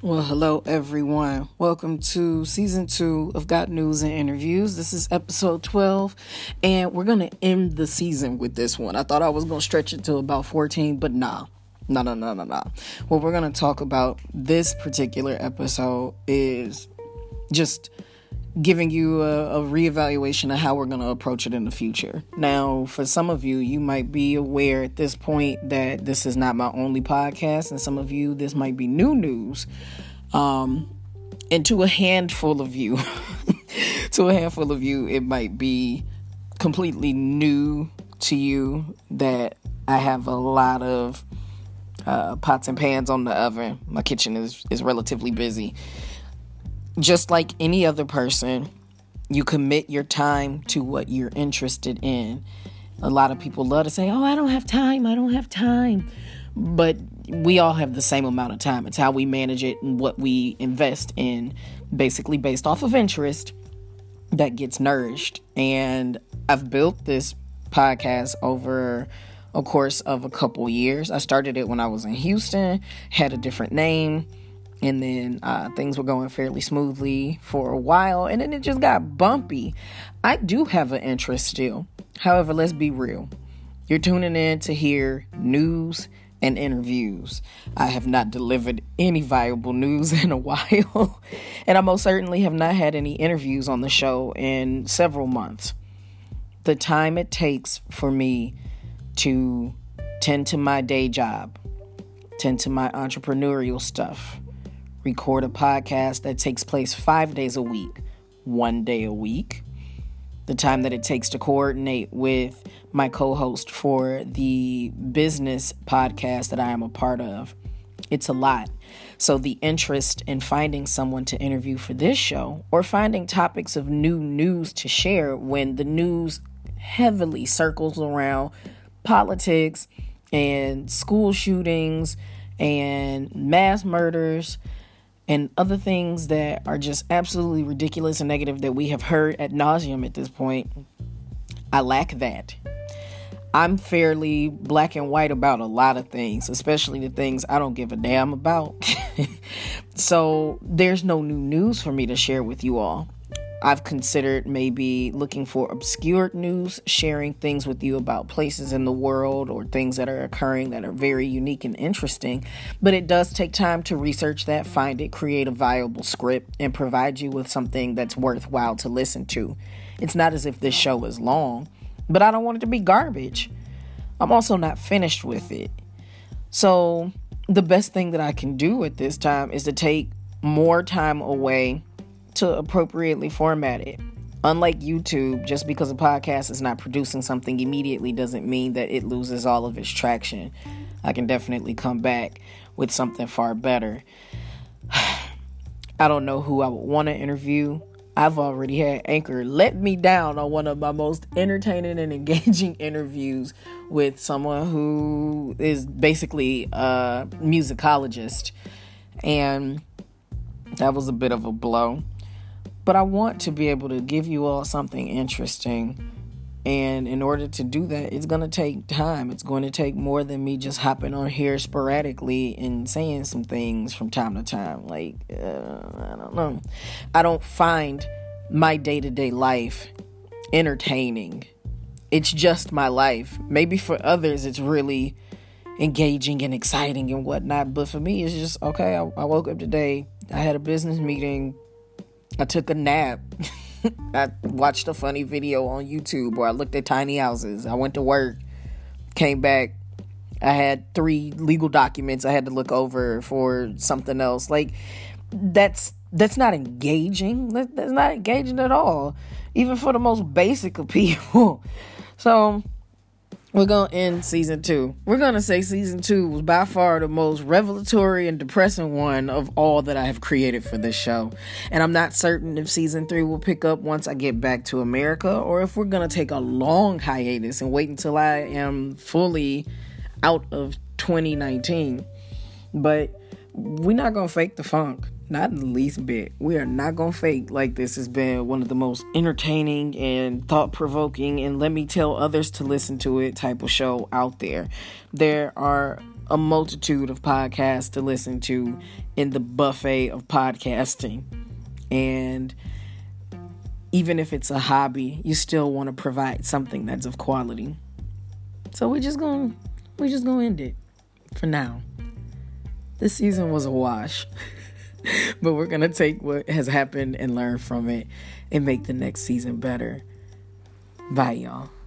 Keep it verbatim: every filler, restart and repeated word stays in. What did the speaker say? Well, hello, everyone. Welcome to season two of Got News and Interviews. This is episode twelve, and we're going to end the season with this one. I thought I was going to stretch it to about fourteen, but nah, nah, nah, nah, nah, nah. What we're going to talk about this particular episode is just giving you a, a reevaluation of how we're going to approach it in the future. Now, for some of you, you might be aware at this point that this is not my only podcast, and some of you, this might be new news. Um, and to a handful of you, to a handful of you, it might be completely new to you that I have a lot of uh, pots and pans on the oven. My kitchen is, is relatively busy. Just like any other person, you commit your time to what you're interested in. A lot of people love to say, oh, I don't have time, I don't have time. But we all have the same amount of time. It's how we manage it and what we invest in, basically based off of interest that gets nourished. And I've built this podcast over a course of a couple years. I started it when I was in Houston, had a different name. And then uh, things were going fairly smoothly for a while. And then it just got bumpy. I do have an interest still. However, let's be real. You're tuning in to hear news and interviews. I have not delivered any viable news in a while. And I most certainly have not had any interviews on the show in several months. The time it takes for me to tend to my day job, tend to my entrepreneurial stuff, record a podcast that takes place five days a week, one day a week. The time that it takes to coordinate with my co-host for the business podcast that I am a part of. It's a lot. So the interest in finding someone to interview for this show or finding topics of new news to share when the news heavily circles around politics and school shootings and mass murders and other things that are just absolutely ridiculous and negative that we have heard ad nauseum at this point. I lack that. I'm fairly black and white about a lot of things, especially the things I don't give a damn about. So there's no new news for me to share with you all. I've considered maybe looking for obscured news, sharing things with you about places in the world or things that are occurring that are very unique and interesting. But it does take time to research that, find it, create a viable script, and provide you with something that's worthwhile to listen to. It's not as if this show is long, but I don't want it to be garbage. I'm also not finished with it. So the best thing that I can do at this time is to take more time away to appropriately format it. Unlike YouTube, just because a podcast is not producing something immediately doesn't mean that it loses all of its traction. I can definitely come back with something far better. I don't know who I would want to interview. I've already had Anchor let me down on one of my most entertaining and engaging interviews with someone who is basically a musicologist. And that was a bit of a blow. But I want to be able to give you all something interesting. And in order to do that, it's going to take time. It's going to take more than me just hopping on here sporadically and saying some things from time to time. Like, uh, I don't know. I don't find my day-to-day life entertaining. It's just my life. Maybe for others, it's really engaging and exciting and whatnot. But for me, it's just, okay, I, I woke up today. I had a business meeting. I took a nap. I watched a funny video on YouTube, or I looked at tiny houses. I went to work, came back. I had three legal documents I had to look over for something else. Like, that's that's not engaging. That, that's not engaging at all, even for the most basic of people. So we're going to end season two. We're going to say season two was by far the most revelatory and depressing one of all that I have created for this show. And I'm not certain if season three will pick up once I get back to America, or if we're going to take a long hiatus and wait until I am fully out of twenty nineteen. But we're not going to fake the funk. Not in the least bit. We are not going to fake like this has been one of the most entertaining and thought-provoking and let me tell others to listen to it type of show out there. There are a multitude of podcasts to listen to in the buffet of podcasting. And even if it's a hobby, you still want to provide something that's of quality. So we're just going we're just going to end it for now. This season was a wash. But we're going to take what has happened and learn from it and make the next season better. Bye, y'all.